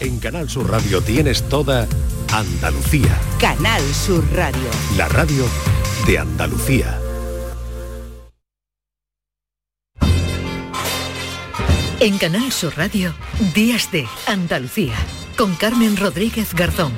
En Canal Sur Radio tienes toda Andalucía. Canal Sur Radio. La radio de Andalucía. En Canal Sur Radio, Días de Andalucía, con Carmen Rodríguez Garzón.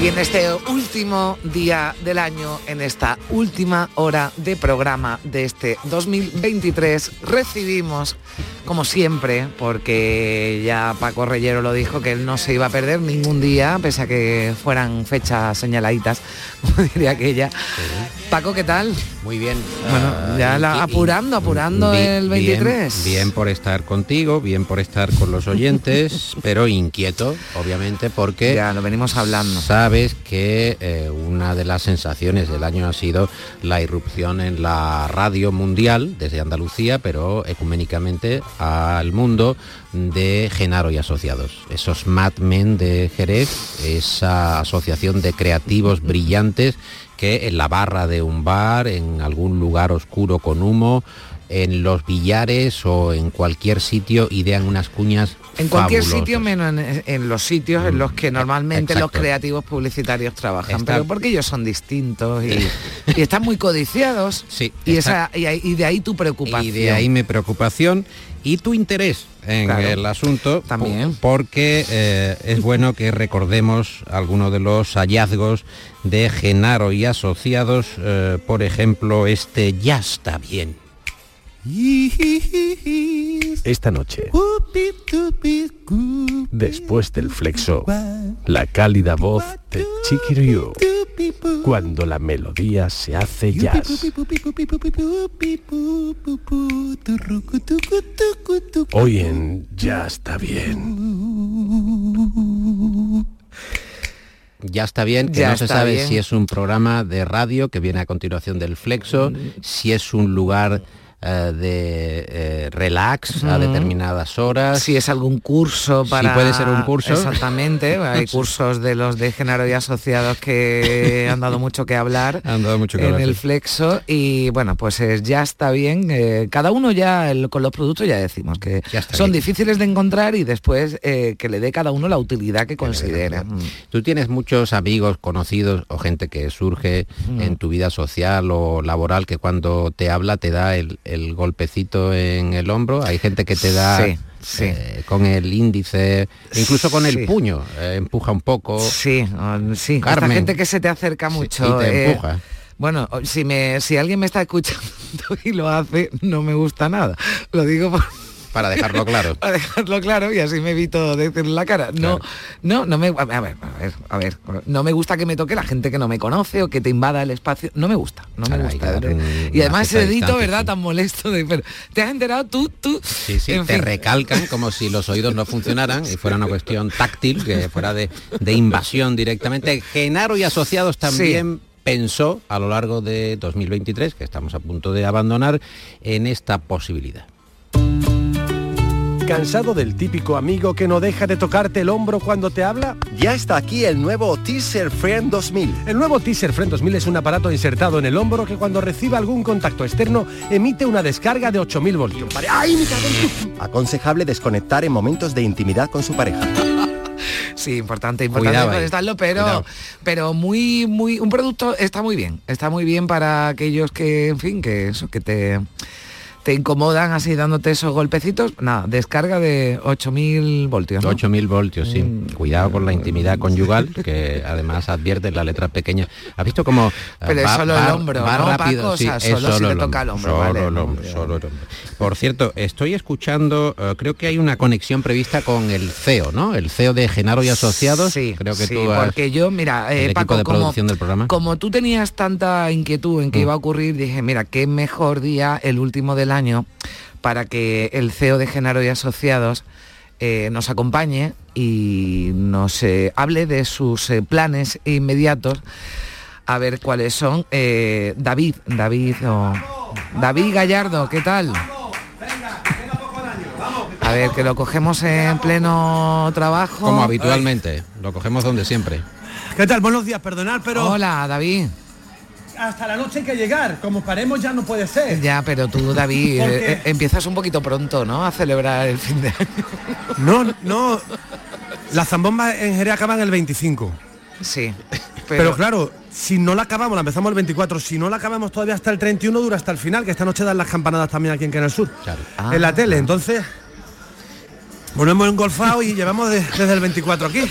Y en este último día del año, en esta última hora de programa de este 2023, recibimos, como siempre, porque ya Paco Reyero lo dijo, que él no se iba a perder ningún día, pese a que fueran fechas señaladitas, como diría aquella. Paco, ¿qué tal? Muy bien. Bueno, ya apurando el 23. Bien por estar contigo, bien por estar con los oyentes, pero inquieto, obviamente, porque... Ya lo venimos hablando. Sabes que una de las sensaciones del año ha sido la irrupción en la radio mundial, desde Andalucía, pero ecuménicamente al mundo, de Genaro y Asociados. Esos Mad Men de Jerez, esa asociación de creativos brillantes que en la barra de un bar, en algún lugar oscuro con humo, en los billares o en cualquier sitio idean unas cuñas en cualquier fabulosas. Sitio menos en los sitios en los que normalmente Exacto. los creativos publicitarios trabajan, pero porque ellos son distintos y están muy codiciados, sí, y de ahí tu preocupación. Y de ahí mi preocupación y tu interés en el asunto también, porque es bueno que recordemos algunos de los hallazgos de Genaro y Asociados, por ejemplo, este Ya está bien. Esta noche, después del flexo, la cálida voz de Chikiryu, cuando la melodía se hace jazz. Hoy en Ya está bien. Ya está bien, que ya no se sabe bien. Si es un programa de radio que viene a continuación del flexo, si es un lugar... de relax a determinadas horas, si es algún curso para... Si puede ser un curso. Exactamente, hay cursos de los de Genaro y Asociados que han dado mucho que hablar en el flexo, y bueno, pues ya está bien, cada uno ya con los productos ya decimos que ya son bien. Difíciles de encontrar y después que le dé cada uno la utilidad que considera. Tú tienes muchos amigos, conocidos o gente que surge en tu vida social o laboral que cuando te habla te da el golpecito en el hombro. Hay gente que te da con el índice, incluso con el puño, empuja un poco. Sí, Carmen, esta gente que se te acerca mucho. Y te empuja. Bueno, si alguien me está escuchando y lo hace, no me gusta nada. Lo digo para dejarlo claro. Para dejarlo claro, y así me evito decir la cara. A ver, no me gusta que me toque la gente que no me conoce o que te invada el espacio. No me gusta. Y además ese dedito, ¿verdad? Tan molesto de, pero, ¿te has enterado tú? Sí, en te fin. Recalcan como si los oídos no funcionaran y fuera una cuestión táctil, que fuera de invasión directamente. Genaro y Asociados también... Sí. Pensó a lo largo de 2023, que estamos a punto de abandonar, en esta posibilidad. ¿Cansado del típico amigo que no deja de tocarte el hombro cuando te habla? Ya está aquí el nuevo Teaser Friend 2000. El nuevo Teaser Friend 2000 es un aparato insertado en el hombro que cuando recibe algún contacto externo emite una descarga de 8000 voltios. Aconsejable desconectar en momentos de intimidad con su pareja. Sí, importante contestarlo, pero muy un producto está muy bien para aquellos que, en fin, que te incomodan así dándote esos golpecitos. Nada, descarga de 8000 voltios. ¿No? 8000 voltios, sí. Cuidado con la intimidad conyugal, que además advierte en la letra pequeña. ¿Has visto cómo pero es solo el hombro, va no rápido? Sí, es solo si te toca el hombro. Solo el hombro. Por cierto, estoy escuchando, creo que hay una conexión prevista con el CEO, ¿no? El CEO de Genaro y Asociados. Sí, creo que sí, tú porque yo, mira, el Paco, equipo de producción del programa. Como tú tenías tanta inquietud en que iba a ocurrir, dije, mira, qué mejor día, el último del año, para que el CEO de Genaro y Asociados nos acompañe y nos hable de sus planes inmediatos, a ver cuáles son. David Gallardo, ¿qué tal? A ver, que lo cogemos en pleno trabajo. Como habitualmente, lo cogemos donde siempre. ¿Qué tal? Buenos días, perdonad, pero... Hola, David. hasta la noche hay que llegar. Como paremos ya no puede ser. Ya, pero tú, David, empiezas un poquito pronto, ¿no? A celebrar el fin de año. No. Las zambombas en Jerez acaban el 25. Sí. Pero claro, si no la acabamos, la empezamos el 24, si no la acabamos todavía hasta el 31, dura hasta el final, que esta noche dan las campanadas también aquí en Canal Sur, claro. En la tele, entonces... Bueno, hemos engolfado y llevamos desde el 24 aquí.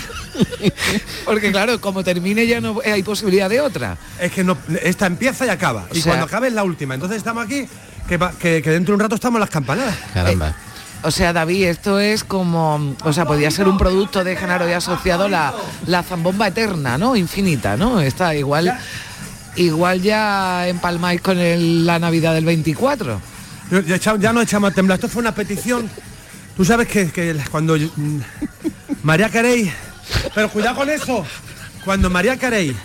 Porque claro, como termine ya no hay posibilidad de otra. Es que no, esta empieza y acaba. Y o sea, cuando acabe es la última. Entonces estamos aquí, que dentro de un rato estamos en las campanadas. Caramba. O sea, David, esto es como... O sea, podría ser un producto de Genaro y Asociados, la zambomba eterna, ¿no? Infinita, ¿no? Está igual, igual ya empalmáis con la Navidad del 24. Ya no echamos a temblar. Esto fue una petición... Tú sabes que cuando Mariah Carey, pero cuidado con eso, cuando Mariah Carey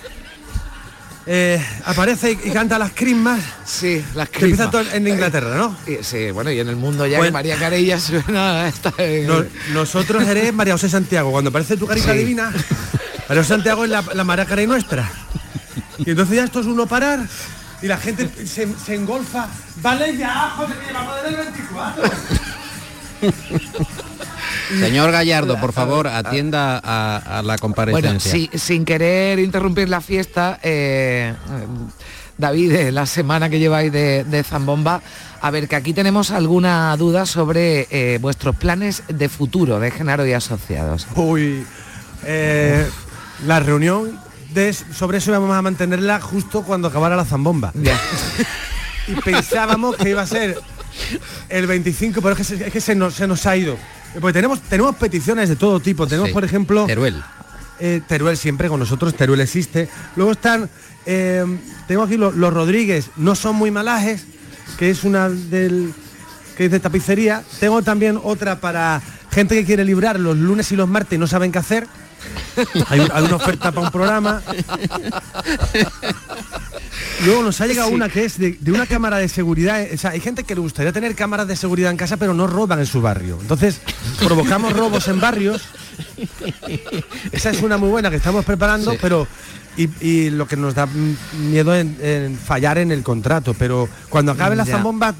aparece y canta las crismas, sí, las crismas, que empieza todo en Inglaterra, ¿no? Sí, bueno, y en el mundo ya, bueno, que Mariah Carey ya suena hasta en... Nosotros eres María José Santiago, cuando aparece tu carita, sí, divina, María José Santiago es la Mariah Carey nuestra. Y entonces ya esto es uno parar. Y la gente se engolfa. Vale ya, joder, vamos del 24. Señor Gallardo, por favor, atienda a la comparecencia. Bueno, sin querer interrumpir la fiesta, David, la semana que lleváis de zambomba, a ver, que aquí tenemos alguna duda sobre vuestros planes de futuro de Genaro y Asociados. Uy, la reunión sobre eso íbamos a mantenerla justo cuando acabara la zambomba. Ya. Y pensábamos que iba a ser... El 25, pero es que se nos ha ido. Porque tenemos peticiones de todo tipo. Tenemos, sí, por ejemplo... Teruel. Teruel siempre con nosotros, Teruel existe. Luego están... tengo aquí los Rodríguez, no son muy malajes, que es una que es de tapicería. Tengo también otra para gente que quiere librar los lunes y los martes y no saben qué hacer. Hay una oferta para un programa. Luego nos ha llegado, sí, una que es de una cámara de seguridad. O sea, hay gente que le gustaría tener cámaras de seguridad en casa, pero no roban en su barrio. Entonces, provocamos robos en barrios. Esa es una muy buena que estamos preparando, sí, pero... Y lo que nos da miedo en fallar en el contrato. Pero cuando acabe la zambomba...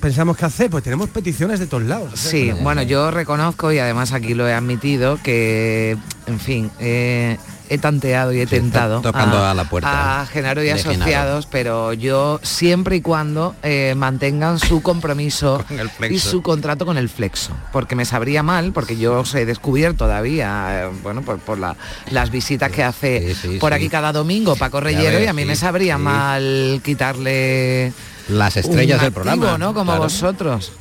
pensamos qué hacer, pues tenemos peticiones de todos lados. Sí, bueno, yo reconozco, y además aquí lo he admitido, que, en fin, he tanteado y he tentado tocando a la puerta a Genaro y Asociados, pero yo siempre y cuando mantengan su compromiso y su contrato con el flexo, porque me sabría mal, porque yo os he descubierto todavía, bueno, por las visitas, sí, que hace, sí, por, sí, aquí cada domingo Paco Reyero, y a mí, sí, me sabría, sí, mal quitarle... Las estrellas del programa, ¿no? Como, claro, vosotros.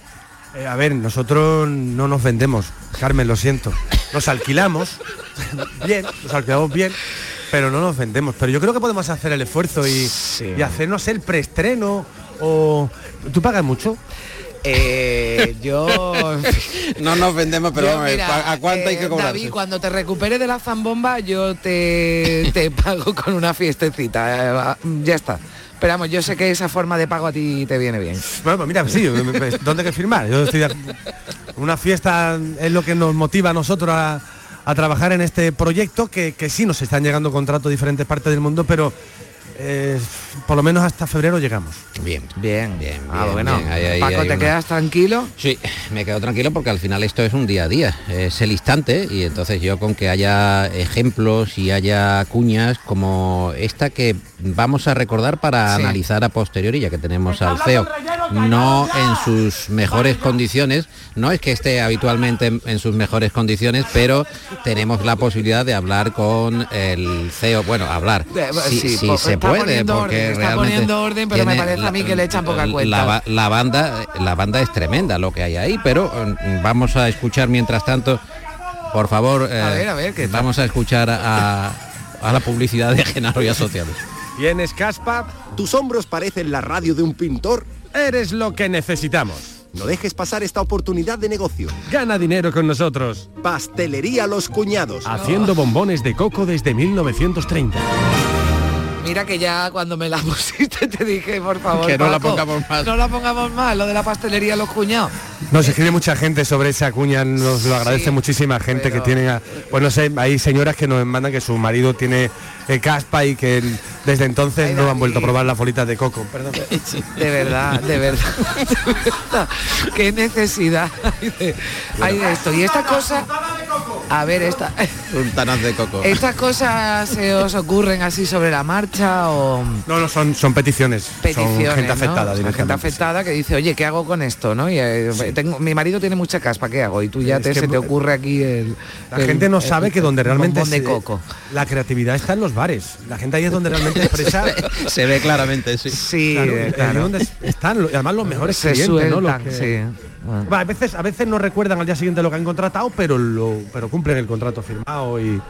A ver, nosotros no nos vendemos, Carmen, lo siento. Nos alquilamos, bien, nos alquilamos bien, pero no nos vendemos. Pero yo creo que podemos hacer el esfuerzo y, sí, y hacernos el preestreno. O... ¿Tú pagas mucho? Yo... No nos vendemos, pero yo, mira, ¿a cuánto hay que cobrar? David, cuando te recupere de la zambomba, yo te pago con una fiestecita. Ya está. Pero vamos, yo sé que esa forma de pago a ti te viene bien. Bueno, pues mira, sí, ¿dónde hay que firmar? Yo estoy una fiesta es lo que nos motiva a nosotros a trabajar en este proyecto, que sí nos están llegando contratos de diferentes partes del mundo, pero por lo menos hasta febrero llegamos. Bien. Ah, bueno, bien. Ahí, Paco, ¿te quedas tranquilo? Sí, me quedo tranquilo porque al final esto es un día a día, es el instante, y entonces yo con que haya ejemplos y haya cuñas como esta que vamos a recordar para, sí, analizar a posteriori, ya que tenemos al CEO no en sus mejores condiciones, no es que esté habitualmente en sus mejores condiciones, pero tenemos la posibilidad de hablar con el CEO, bueno, hablar, si se puede, porque está poniendo orden, pero me parece a mí que le echan poca cuenta. La banda es tremenda lo que hay ahí, pero vamos a escuchar mientras tanto, por favor, a ver, que vamos a escuchar a la publicidad de Genaro y Asociados. ¿Tienes caspa? ¿Tus hombros parecen la radio de un pintor? Eres lo que necesitamos. No dejes pasar esta oportunidad de negocio. Gana dinero con nosotros. Pastelería Los Cuñados. Haciendo bombones de coco desde 1930. Mira que ya cuando me la pusiste te dije, por favor, que no, Paco, la pongamos más. No la pongamos más, lo de la pastelería los cuñados. Nos escribe mucha gente sobre esa cuña, nos lo agradece muchísima gente, pero... que tienen, pues no sé, hay señoras que nos mandan que su marido tiene caspa y que desde entonces no han vuelto a probar las bolitas de coco. Perdón. De verdad, de verdad, de verdad. Qué necesidad hay de esto. Y esta cosa... A ver, esta... Sultanas de coco. ¿Estas cosas se os ocurren así sobre la marcha o...? No, no, son peticiones. Son gente afectada, ¿no? Gente afectada que dice, oye, ¿qué hago con esto? ¿No? Y, mi marido tiene mucha caspa, ¿qué hago? Y tú ya se te ocurre aquí el... La gente no sabe que donde realmente... de coco. La creatividad está en los bares. La gente ahí es donde realmente expresa... se ve claramente, sí. Sí, claro. Donde están, además, los mejores se clientes, sueltan, ¿no? Los que... sí. Bueno. A veces no recuerdan al día siguiente lo que han contratado, pero cumplen el contrato firmado y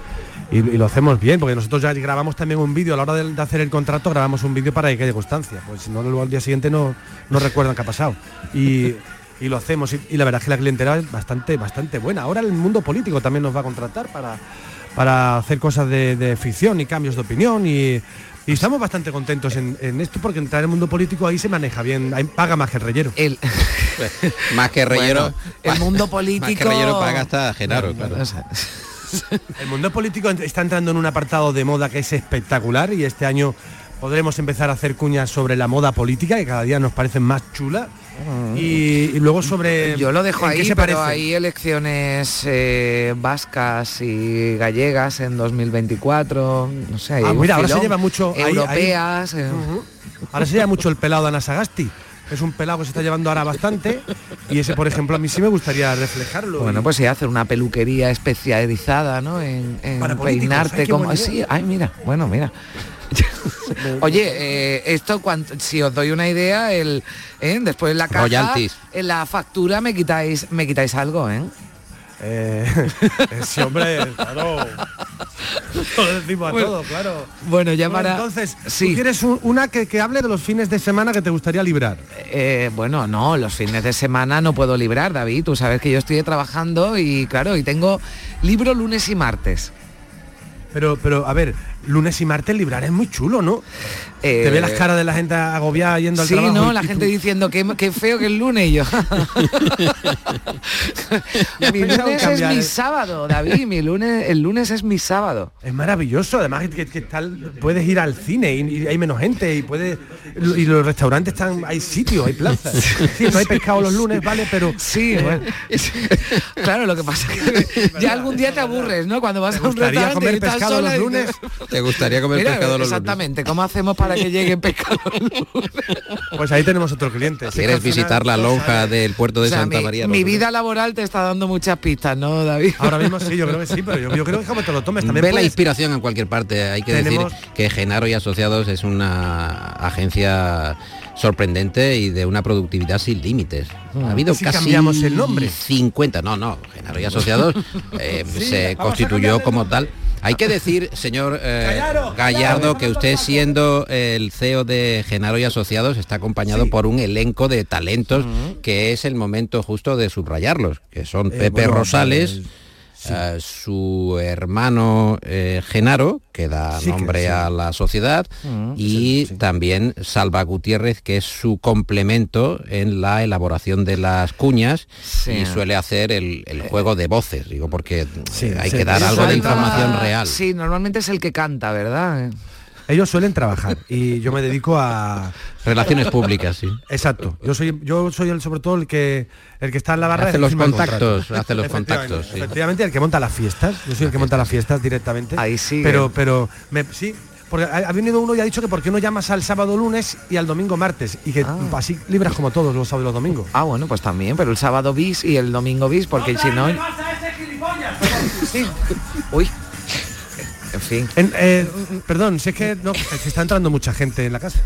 lo hacemos bien, porque nosotros ya grabamos también un vídeo a la hora de hacer el contrato, grabamos un vídeo para que haya constancia, pues si no, luego al día siguiente no recuerdan qué ha pasado. Y lo hacemos, y la verdad es que la clientela es bastante buena. Ahora el mundo político también nos va a contratar para hacer cosas de ficción y cambios de opinión y estamos bastante contentos en esto, porque entrar en el mundo político ahí se maneja bien, ahí paga más que el Reyero. Más que el Reyero. Bueno, el mundo político... Más que el Reyero paga hasta Genaro, claro. O sea. El mundo político está entrando en un apartado de moda que es espectacular, y este año podremos empezar a hacer cuñas sobre la moda política, que cada día nos parecen más chulas. Y luego sobre... Yo lo dejo ahí, pero parece? Hay elecciones vascas y gallegas en 2024, no sé... mira, ahora se lleva mucho... Europeas... Ahora se lleva mucho el pelado de Anasagasti. Es un pelado que se está llevando ahora bastante, y ese, por ejemplo, a mí sí me gustaría reflejarlo. Bueno, pues sí, hacer una peluquería especializada, ¿no? En peinarte como... Sí, ay, mira, bueno, mira... Oye, esto si os doy una idea, después en la caja, royalties, en la factura me quitáis algo, ¿eh? Sí, hombre, claro. Lo decimos a todo, claro. Bueno, ya para... Entonces, sí. ¿Tú quieres una que hable de los fines de semana que te gustaría librar? Bueno, no, los fines de semana no puedo librar, David. Tú sabes que yo estoy trabajando y, claro, y tengo libro lunes y martes. Pero, a ver, lunes y martes librar es muy chulo, ¿no? Te ve las caras de la gente agobiada yendo al trabajo. Sí, ¿no? La gente diciendo, qué feo que el lunes, y yo. Mi lunes es mi sábado, David, el lunes es mi sábado. Es maravilloso, además que tal, puedes ir al cine y hay menos gente, y los restaurantes están, hay sitios, hay plazas. Sí, no hay pescado los lunes, ¿vale? Pero... Sí, bueno. Claro, lo que pasa es que ya algún día te aburres, ¿no? Cuando vas a un restaurante comer pescado los lunes. ¿Te gustaría comer pescado los lunes? Exactamente, ¿cómo hacemos para que llegue pescado los lunes? Pues ahí tenemos otro cliente. ¿Quieres visitar la lonja del puerto de Santa María? Mi vida laboral te está dando muchas pistas, ¿no, David? Ahora mismo sí, yo creo que sí, pero yo creo que como te lo tomes también. Ve la inspiración en cualquier parte. Hay que decir que Genaro y Asociados es una agencia sorprendente y de una productividad sin límites. Ha habido casi cambiamos el nombre. 50, no, Genaro y Asociados se constituyó como tal. Hay que decir, señor Gallardo, que usted, siendo el CEO de Genaro y Asociados, está acompañado por un elenco de talentos que es el momento justo de subrayarlos, que son Pepe Rosales, su hermano Genaro, que da nombre a la sociedad, también Salva Gutiérrez, que es su complemento en la elaboración de las cuñas y suele hacer el juego de voces, digo, porque hay que dar algo de información real. Sí, normalmente es el que canta, ¿verdad? Ellos suelen trabajar y yo me dedico a... Relaciones públicas, sí. Exacto. Yo soy sobre todo el que está en la barra. Hace los contactos. Sí. Efectivamente, el que monta las fiestas. Yo soy el que monta las fiestas directamente. Ahí sí. Pero porque ha venido uno y ha dicho que por qué no llamas al sábado lunes y al domingo martes, y que así libras como todos los sábados y los domingos. Ah, bueno, pues también, pero el sábado bis y el domingo bis, porque si no... Sí. Uy. En fin. Perdón, si es que se está entrando mucha gente en la casa.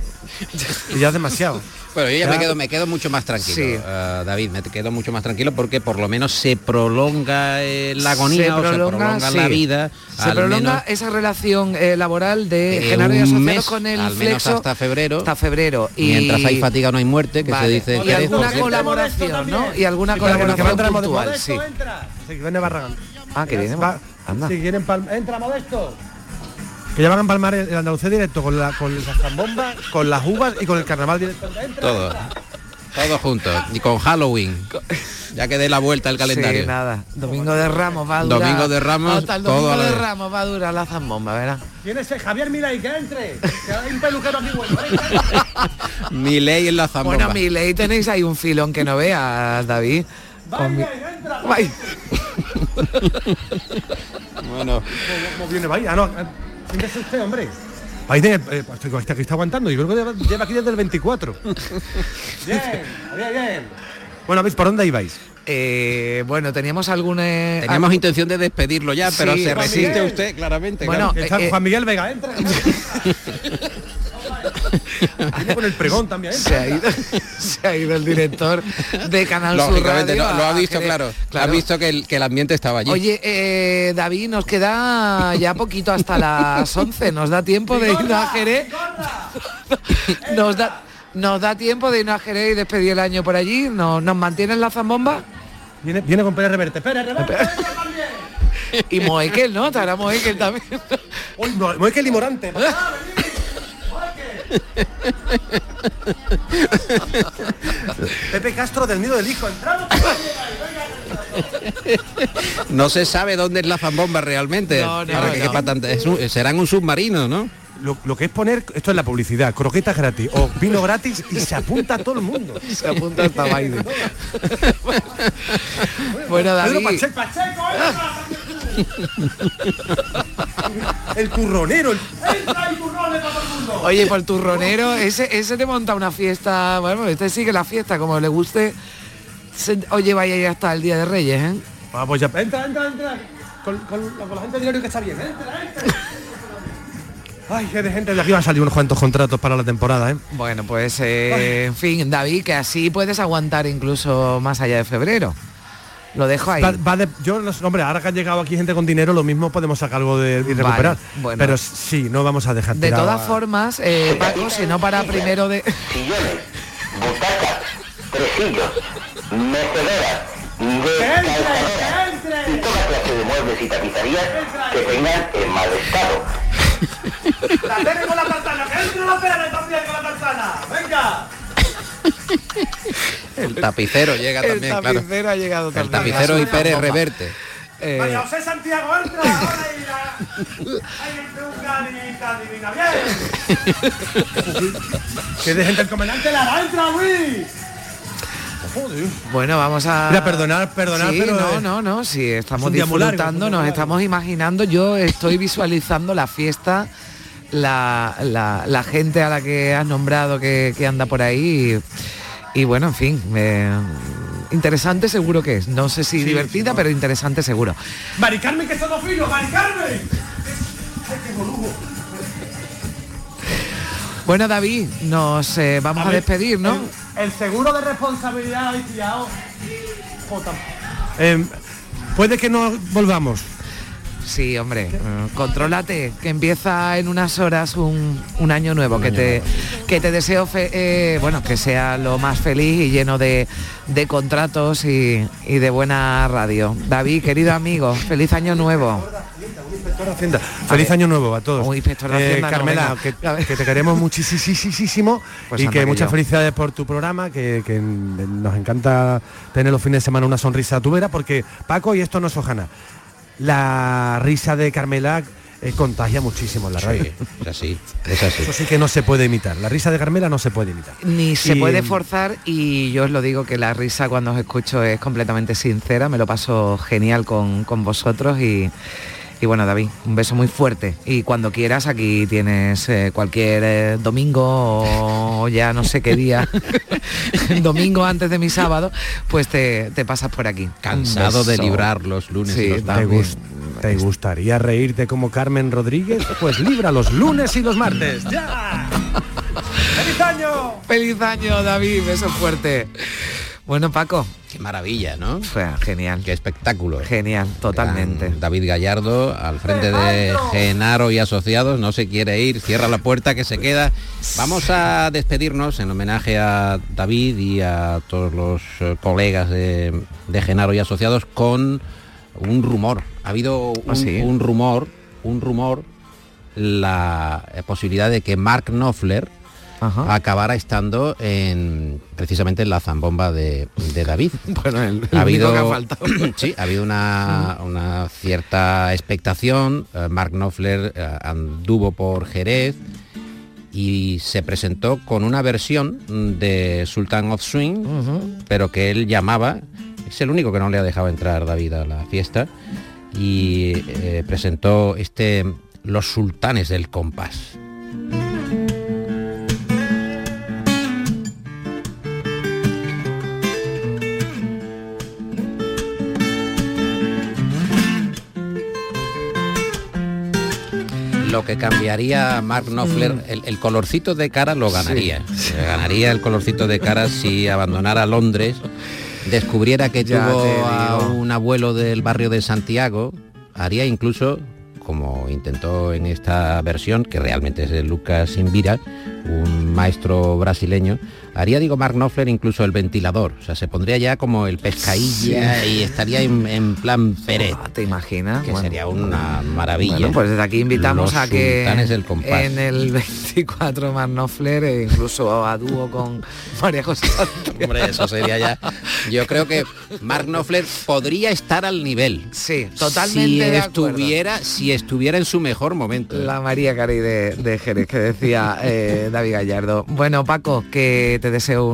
Y ya es demasiado. Bueno, yo me quedo mucho más tranquilo, sí. David, me quedo mucho más tranquilo porque por lo menos se prolonga la agonía, se prolonga la vida. Se prolonga esa relación laboral de Genaro y Asociados con el al menos flexo, hasta febrero. Y mientras hay fatiga no hay muerte, que se dice. Y alguna colaboración, ¿no? Y alguna colaboración puntual, sí. Viene Barragán. Ah, que viene Barragán. Anda. Si quieren entra Modesto. Que ya van a empalmar el Andalucía directo con las zambombas, con las uvas y con el carnaval directo. Todo. Todos juntos. Y con Halloween. Ya que dé la vuelta al calendario. Sí, nada. Domingo de Ramos va a durar. Domingo de Ramos. Hasta el Domingo de Ramos va a durar la zambomba, ¿verdad? ¿Quién es el Javier Milei? Que entre. Que hay un peluquero aquí bueno. Milei en la zambomba. Bueno, Milei, tenéis ahí un filón que no veas, David. Vaya, entra. Vaya. Bueno. ¿Cómo viene Vaya? No. ¿Quién es usted, hombre? Biden, aquí está aguantando, yo creo que lleva aquí desde el 24. Bien, bien, bien. Bueno, ¿veis por dónde ibais? Bueno, teníamos alguna... Teníamos intención de despedirlo ya, pero sí, se resiste Miguel. Usted, claramente. Bueno, claro. Juan Miguel Vega, entra. Viene con el pregón también. Se ha ido el director de Canal Sur Radio. Lo ha visto, claro. Ha visto que el ambiente estaba allí. Oye, David, nos queda ya poquito hasta las 11. Nos da tiempo de ir a Jerez. Nos da tiempo de ir a Jerez y despedir el año por allí. ¿Nos mantienes la zambomba? Viene con Pérez Reverte. Pérez Reverte también. Y Moekel, ¿no? Estará Moekel también. Moekel y Morante. Pepe Castro del nido del hijo. Entramos. No se sabe dónde es la zambomba realmente. Serán un submarino, ¿no? Lo que es poner, esto es la publicidad, croquetas gratis o vino gratis y se apunta a todo el mundo. Se apunta hasta Biden. Bueno, David. Pacheco, el turronero. ¡Entra y turrones para todo el mundo! Oye, por el turronero, ese te monta una fiesta. Bueno, este sigue la fiesta como le guste. Oye, vaya ya hasta el Día de Reyes, ¿eh? Ah, pues ya. Entra. Con la gente de dinero que está bien, ¿eh? Entra. Ay, qué de gente de aquí van a salir unos cuantos contratos para la temporada, ¿eh? Bueno, pues, en fin, David, que así puedes aguantar incluso más allá de febrero. Lo dejo ahí. Hombre, ahora que ha llegado aquí gente con dinero, lo mismo podemos sacar algo y recuperar. Vale, bueno. Pero sí, no vamos a dejar tirado. De todas formas, Paco, si no para primero de... Sillones, butacas, tresillos, mecederas, calzadoras y toda clase de muebles y tapizarías que tengan en mal estado. ¡La tele con la tartana! ¡Que entre la tele también con la tartana! ¡Venga! El tapicero llega también, claro. El tapicero ha llegado también. El tapicero y Pérez Reverte. María José Santiago, entra ahora y bien. Que dejen el comandante la entra, Luis. Bueno, vamos a... Mira, perdonar, sí, pero... No, sí, estamos disfrutando, nos estamos imaginando, yo estoy visualizando la fiesta... La gente a la que has nombrado que anda por ahí y bueno, en fin, interesante seguro que es. No sé si sí, divertida, sí, pero interesante seguro. Mari Carmen, que está todo fino, Mari Carmen. Ay, qué boludo. Bueno, David, nos vamos a despedir, ¿no? El seguro de responsabilidad habéis pillado. Puede que no volvamos. Sí, hombre, contrólate, que empieza en unas horas un año nuevo, que te deseo, que sea lo más feliz y lleno de contratos y de buena radio. David, querido amigo, feliz año nuevo. Feliz año nuevo a todos. Inspector de Hacienda, Carmela, no, que te queremos muchísimo pues y que muchas felicidades por tu programa, que nos encanta tener los fines de semana una sonrisa a tu vera, porque Paco, y esto no es hojana. La risa de Carmela contagia muchísimo en la radio. Sí, es así. Eso sí que no se puede imitar. La risa de Carmela no se puede imitar. Ni se puede forzar, y yo os lo digo que la risa cuando os escucho es completamente sincera. Me lo paso genial con vosotros y bueno, David, un beso muy fuerte. Y cuando quieras, aquí tienes cualquier domingo o ya no sé qué día, domingo antes de mi sábado, pues te pasas por aquí. Cansado de librar los lunes. Sí, y los martes. ¿Te gustaría reírte como Carmen Rodríguez? Pues libra los lunes y los martes. ¡Ya! ¡Feliz año! ¡Feliz año, David! Beso fuerte. Bueno, Paco. Qué maravilla, ¿no? O sea, genial. Qué espectáculo. Genial, totalmente. David Gallardo al frente de Genaro y Asociados. No se quiere ir, cierra la puerta que se queda. Vamos a despedirnos en homenaje a David y a todos los colegas de Genaro y Asociados con un rumor. Ha habido un rumor la posibilidad de que Mark Knopfler acabara estando precisamente en la zambomba de David. Bueno, el único que ha faltado. Sí, ha habido una cierta expectación. Mark Knopfler anduvo por Jerez y se presentó con una versión de Sultan of Swing, pero que él llamaba, es el único que no le ha dejado entrar David a la fiesta, y presentó Los Sultanes del Compás. Lo que cambiaría Mark Knopfler, el colorcito de cara lo ganaría. Sí. Ganaría el colorcito de cara si abandonara Londres, descubriera que ya tuvo a un abuelo del barrio de Santiago, haría incluso, como intentó en esta versión, que realmente es de Lucas Imbira, un maestro brasileño, haría Mark Knopfler incluso el ventilador. O sea, se pondría ya como el pescailla y estaría en plan Pérez. ¿Te imaginas? Que sería una maravilla. Bueno, pues desde aquí invitamos a que en el 24 Mark Knopfler, incluso a dúo con María José Santiago. Hombre, eso sería ya... Yo creo que Mark Knopfler podría estar al nivel. Sí, totalmente si estuviera en su mejor momento. La Mariah Carey de Jerez, que decía... David Gallardo. Bueno, Paco, que te deseo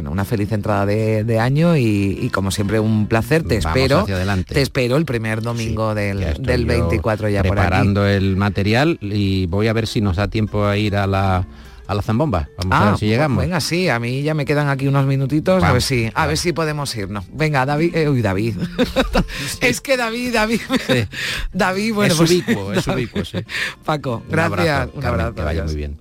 una feliz entrada de año y como siempre un placer. Te espero el primer domingo del 24 ya por aquí. Preparando el material y voy a ver si nos da tiempo a ir a la zambomba. Vamos a ver si llegamos. Venga, sí, a mí ya me quedan aquí unos minutitos. Vamos, a ver si podemos irnos. Venga, David. David. Sí. Es que David. Sí. David, bueno. Es ubicuo, sí. Paco, gracias. Un abrazo. Carmen, que vaya muy bien.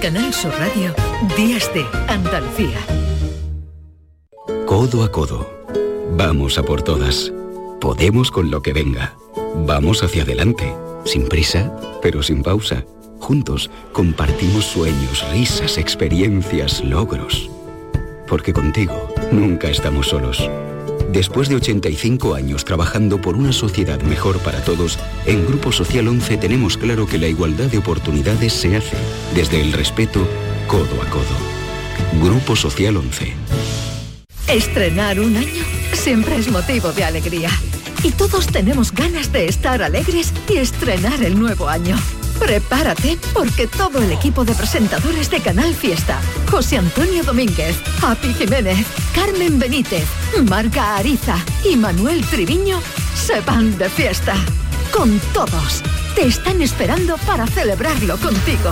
Canal Sur Radio, Días de Andalucía. Codo a codo. Vamos a por todas. Podemos con lo que venga. Vamos hacia adelante. Sin prisa, pero sin pausa. Juntos compartimos sueños, risas, experiencias, logros. Porque contigo nunca estamos solos. Después de 85 años trabajando por una sociedad mejor para todos, en Grupo Social 11 tenemos claro que la igualdad de oportunidades se hace desde el respeto, codo a codo. Grupo Social 11. Estrenar un año siempre es motivo de alegría. Y todos tenemos ganas de estar alegres y estrenar el nuevo año. Prepárate porque todo el equipo de presentadores de Canal Fiesta, José Antonio Domínguez, Api Jiménez, Carmen Benítez, Marga Ariza y Manuel Triviño se van de fiesta. Con todos, te están esperando para celebrarlo contigo.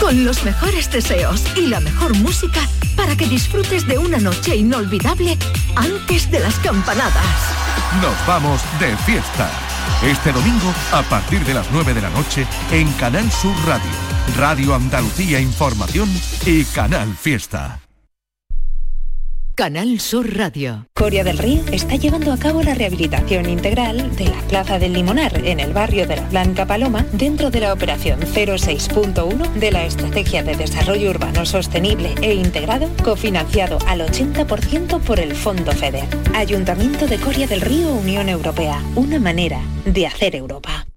Con los mejores deseos y la mejor música para que disfrutes de una noche inolvidable antes de las campanadas. Nos vamos de fiesta. Este domingo, a partir de las 9 de la noche, en Canal Sur Radio, Radio Andalucía Información y Canal Fiesta. Canal Sur Radio. Coria del Río está llevando a cabo la rehabilitación integral de la Plaza del Limonar, en el barrio de la Blanca Paloma, dentro de la operación 06.1 de la Estrategia de Desarrollo Urbano Sostenible e Integrado, cofinanciado al 80% por el Fondo FEDER. Ayuntamiento de Coria del Río, Unión Europea. Una manera de hacer Europa.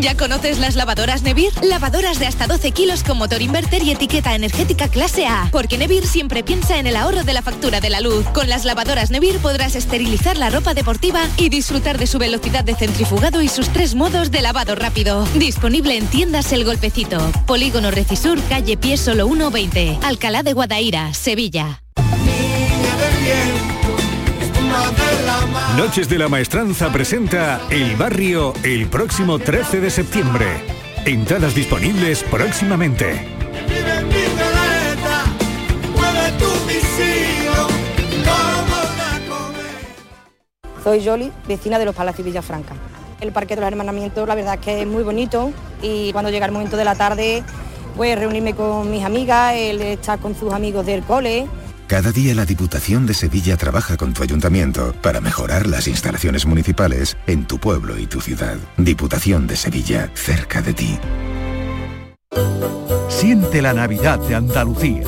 ¿Ya conoces las lavadoras Nevir? Lavadoras de hasta 12 kilos con motor inverter y etiqueta energética clase A. Porque Nevir siempre piensa en el ahorro de la factura de la luz. Con las lavadoras Nevir podrás esterilizar la ropa deportiva y disfrutar de su velocidad de centrifugado y sus 3 modos de lavado rápido. Disponible en tiendas El Golpecito. Polígono Recisur, calle Pie Solo 120. Alcalá de Guadaira, Sevilla. Noches de la Maestranza presenta El Barrio el próximo 13 de septiembre. Entradas disponibles próximamente. Soy Yoli, vecina de los Palacios Villafranca. El Parque de los Hermanamientos, la verdad es que es muy bonito, y cuando llega el momento de la tarde, pues reunirme con mis amigas, él está con sus amigos del cole. Cada día la Diputación de Sevilla trabaja con tu ayuntamiento para mejorar las instalaciones municipales en tu pueblo y tu ciudad. Diputación de Sevilla, cerca de ti. Siente la Navidad de Andalucía.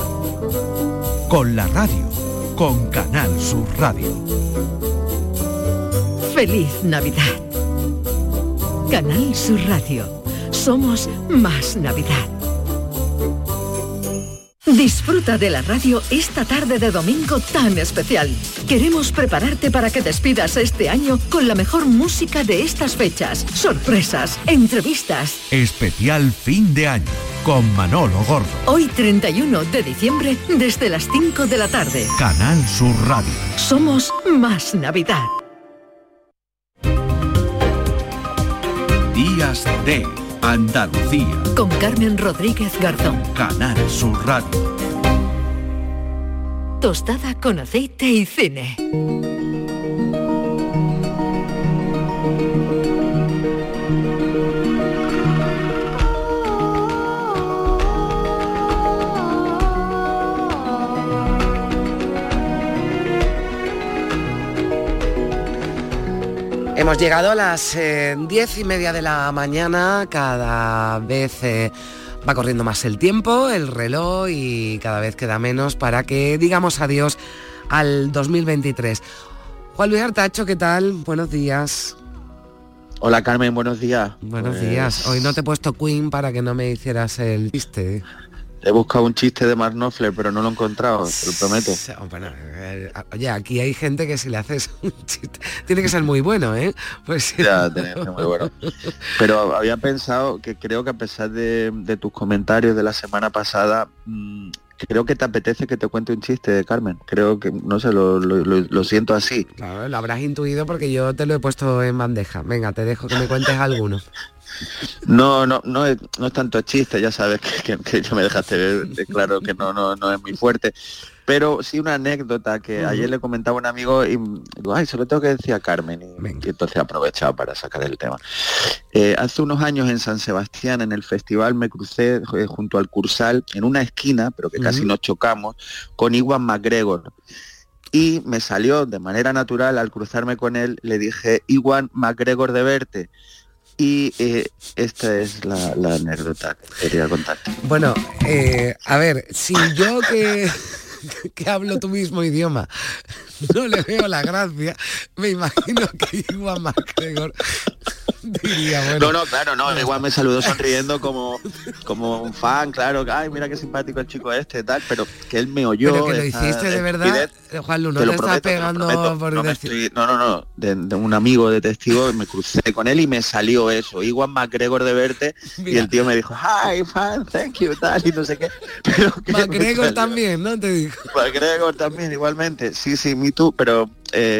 Con la radio, con Canal Sur Radio. ¡Feliz Navidad! Canal Sur Radio. Somos más Navidad. Disfruta de la radio esta tarde de domingo tan especial. Queremos prepararte para que despidas este año con la mejor música de estas fechas, sorpresas, entrevistas. Especial fin de año con Manolo Gordo. Hoy 31 de diciembre desde las 5 de la tarde. Canal Sur Radio. Somos más Navidad. Días D. Andalucía. Con Carmen Rodríguez Garzón. Canal Sur Radio. Tostada con aceite y cine. Hemos llegado a las 10:30 de la mañana, cada vez va corriendo más el tiempo, el reloj, y cada vez queda menos para que digamos adiós al 2023. Juan Luis Artacho, ¿qué tal? Buenos días. Hola Carmen, buenos días. Buenos días. Hoy no te he puesto Queen para que no me hicieras el chiste. He buscado un chiste de Mark Knopfler, pero no lo he encontrado, te lo prometo. Bueno, oye, aquí hay gente que si le haces un chiste tiene que ser muy bueno, ¿eh? Pues ya, no. Tiene que ser muy bueno. Pero había pensado que creo que a pesar de tus comentarios de la semana pasada, creo que te apetece que te cuente un chiste, Carmen. Creo que, no sé, lo siento así. Claro, lo habrás intuido porque yo te lo he puesto en bandeja. Venga, te dejo que me cuentes alguno. No es tanto chiste, ya sabes que ya me dejaste ver, claro que no es muy fuerte, pero sí una anécdota que ayer le comentaba a un amigo y digo, ay, sobre todo que decía Carmen, y entonces he aprovechado para sacar el tema. Hace unos años en San Sebastián, en el festival, me crucé junto al Cursal, en una esquina, pero que casi nos chocamos, con Ewan McGregor. Y me salió de manera natural, al cruzarme con él, le dije, Ewan McGregor de verte. Y esta es la anécdota que quería contarte. Bueno, a ver, si yo que hablo tu mismo idioma no le veo la gracia, me imagino que Ewan McGregor diría, bueno... No, igual me saludó sonriendo como un fan, claro, ay, mira qué simpático el chico este, tal, pero que él me oyó... Pero que lo hiciste de verdad, Juanlu, no te estás pegando por decir... No, de un amigo de testigo, me crucé con él y me salió eso, Ewan McGregor de verte, mira. Y el tío me dijo, hi, fan, thank you, tal, y no sé qué. Pero McGregor también, ¿no? Te dijo. McGregor también, igualmente, sí, me too, pero...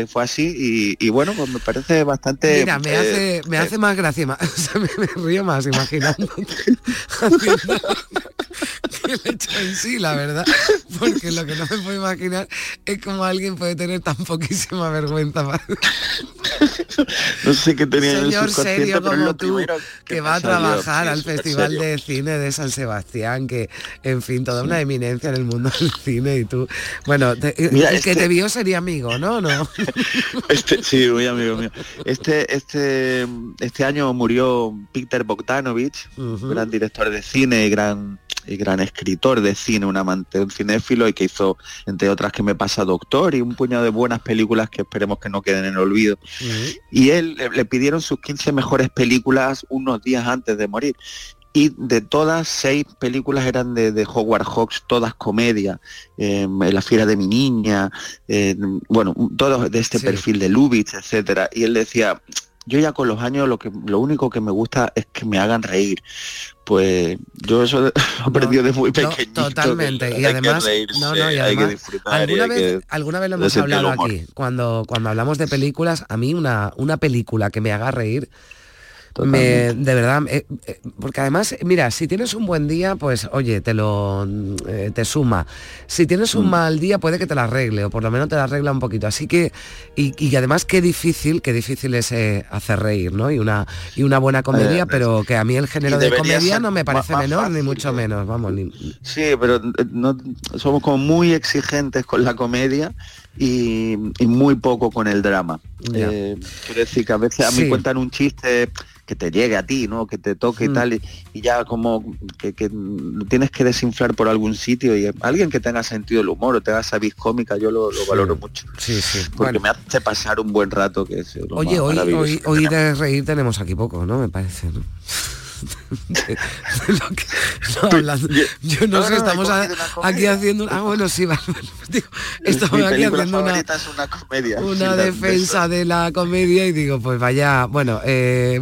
fue así y bueno, pues me parece bastante... Mira, me hace más gracia, o sea, me río más imaginando el hecho en sí, la verdad, porque lo que no me puedo imaginar es cómo alguien puede tener tan poquísima vergüenza. No sé qué tenía en el subconsciente, serio como tú, que va a trabajar al Festival de Cine de San Sebastián, que, en fin, toda una eminencia en el mundo del cine, y tú... Bueno, el que te vio sería amigo, ¿no? ¿No? Sí, muy amigo mío. Este año murió Peter Bogdanovich, gran director de cine y gran escritor de cine, un amante, un cinéfilo, y que hizo, entre otras, Que me pasa Doctor y un puñado de buenas películas que esperemos que no queden en el olvido. Y él le pidieron sus 15 mejores películas unos días antes de morir. Y de todas, 6 películas eran de Howard Hawks, todas comedias, La fiera de mi niña, bueno, todos de este perfil de Lubitsch, etcétera. Y él decía, yo ya con los años lo único que me gusta es que me hagan reír. Pues yo eso lo aprendí de muy pequeñito. Totalmente. Y además, alguna vez lo hemos hablado aquí, cuando hablamos de películas, a mí una película que me haga reír, de verdad, porque además, mira, si tienes un buen día, pues oye, te suma. Si tienes un mal día, puede que te la arregle, o por lo menos te la arregla un poquito. Así que, y además qué difícil es hacer reír, ¿no? Y una buena comedia, pero que a mí el género de comedia no me parece menor, fácil, ni mucho menos, vamos. Sí, pero no, somos como muy exigentes con la comedia. Y muy poco con el drama. Quiero decir que a veces a mí cuentan un chiste que te llegue a ti, ¿no? Que te toque y tal, y ya como que tienes que desinflar por algún sitio, y alguien que tenga sentido del humor o tenga sabis cómica, yo lo valoro mucho. Porque me hace pasar un buen rato, que es lo Oye, más hoy de reír tenemos aquí poco, ¿no? Me parece, ¿no? Estamos aquí haciendo una defensa de la comedia, y digo, pues vaya, bueno,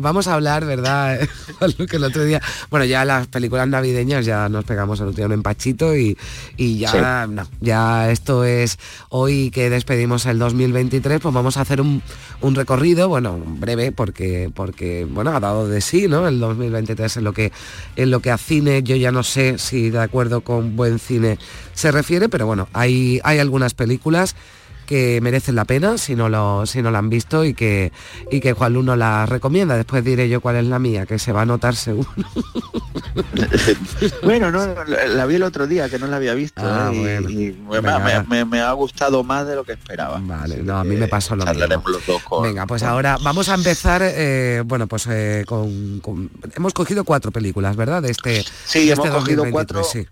vamos a hablar, ¿verdad? Que el otro día, bueno, ya las películas navideñas ya nos pegamos el otro día un empachito, y ya ya esto es hoy que despedimos el 2023, pues vamos a hacer un recorrido, bueno, breve, porque bueno, ha dado de sí, ¿no? El 2023 en lo que a cine, yo ya no sé si de acuerdo con buen cine se refiere, pero bueno, hay algunas películas que merecen la pena si no la han visto, y que Juan Luis la recomienda. Después diré yo cuál es la mía, que se va a notar seguro. Bueno, no, la vi el otro día, que no la había visto, me ha gustado más de lo que esperaba. Vale, no, a mí me pasó lo mismo. Venga, pues ahora vamos a empezar, bueno, pues hemos cogido 4 películas, ¿verdad? De este, sí, de hemos este cogido 2023, 4... Sí.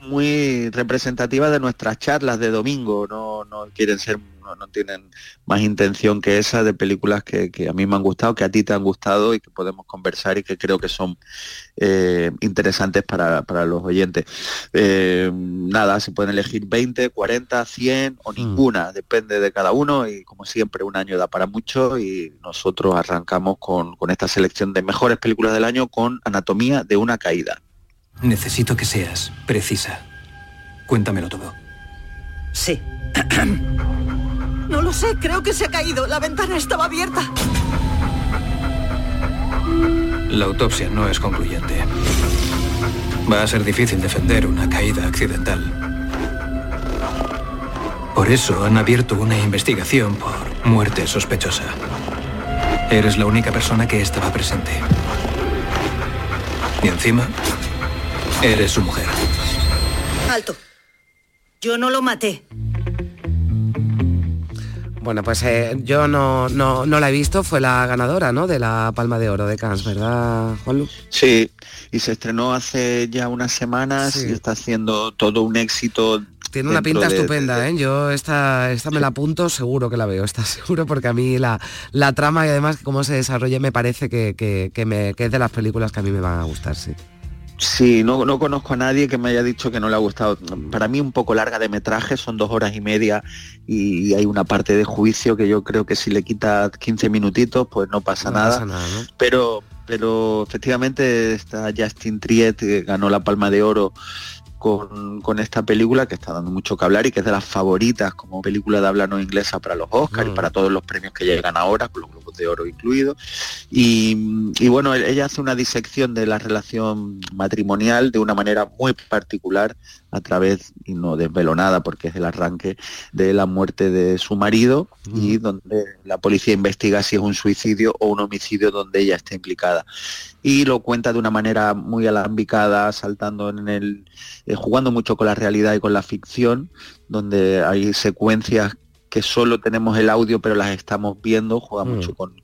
Muy representativa de nuestras charlas de domingo, no tienen más intención que esa, de películas que a mí me han gustado, que a ti te han gustado, y que podemos conversar, y que creo que son interesantes para los oyentes. Nada, se pueden elegir 20, 40, 100 o ninguna, depende de cada uno, y como siempre, un año da para mucho, y nosotros arrancamos con esta selección de mejores películas del año con Anatomía de una caída. Necesito que seas precisa. Cuéntamelo todo. Sí. No lo sé, creo que se ha caído. La ventana estaba abierta. La autopsia no es concluyente. Va a ser difícil defender una caída accidental. Por eso han abierto una investigación por muerte sospechosa. Eres la única persona que estaba presente. Y encima... eres su mujer. Alto. Yo no lo maté. Bueno, pues yo no la he visto. Fue la ganadora, ¿no?, de la Palma de Oro de Cannes, ¿verdad, Juanlu? Sí, y se estrenó hace ya unas semanas y está haciendo todo un éxito. Tiene una pinta estupenda, ¿eh? Yo esta me la apunto, seguro que la veo, está seguro, porque a mí la trama y además cómo se desarrolla me parece que es de las películas que a mí me van a gustar, sí. Sí, no conozco a nadie que me haya dicho que no le ha gustado. Para mí un poco larga de metraje, son 2 horas y media, y hay una parte de juicio que yo creo que si le quita 15 minutitos, pues no pasa nada, ¿no? Pero efectivamente está Justin Triet, que ganó la Palma de Oro con esta película, que está dando mucho que hablar y que es de las favoritas como película de habla no inglesa para los Oscars y para todos los premios que llegan ahora, con los Globos de oro incluido. Y bueno, ella hace una disección de la relación matrimonial de una manera muy particular a través, y no desvelo nada porque es el arranque de la muerte de su marido, y donde la policía investiga si es un suicidio o un homicidio donde ella está implicada. Y lo cuenta de una manera muy alambicada, saltando en el... jugando mucho con la realidad y con la ficción, donde hay secuencias que solo tenemos el audio pero las estamos viendo, juega mucho con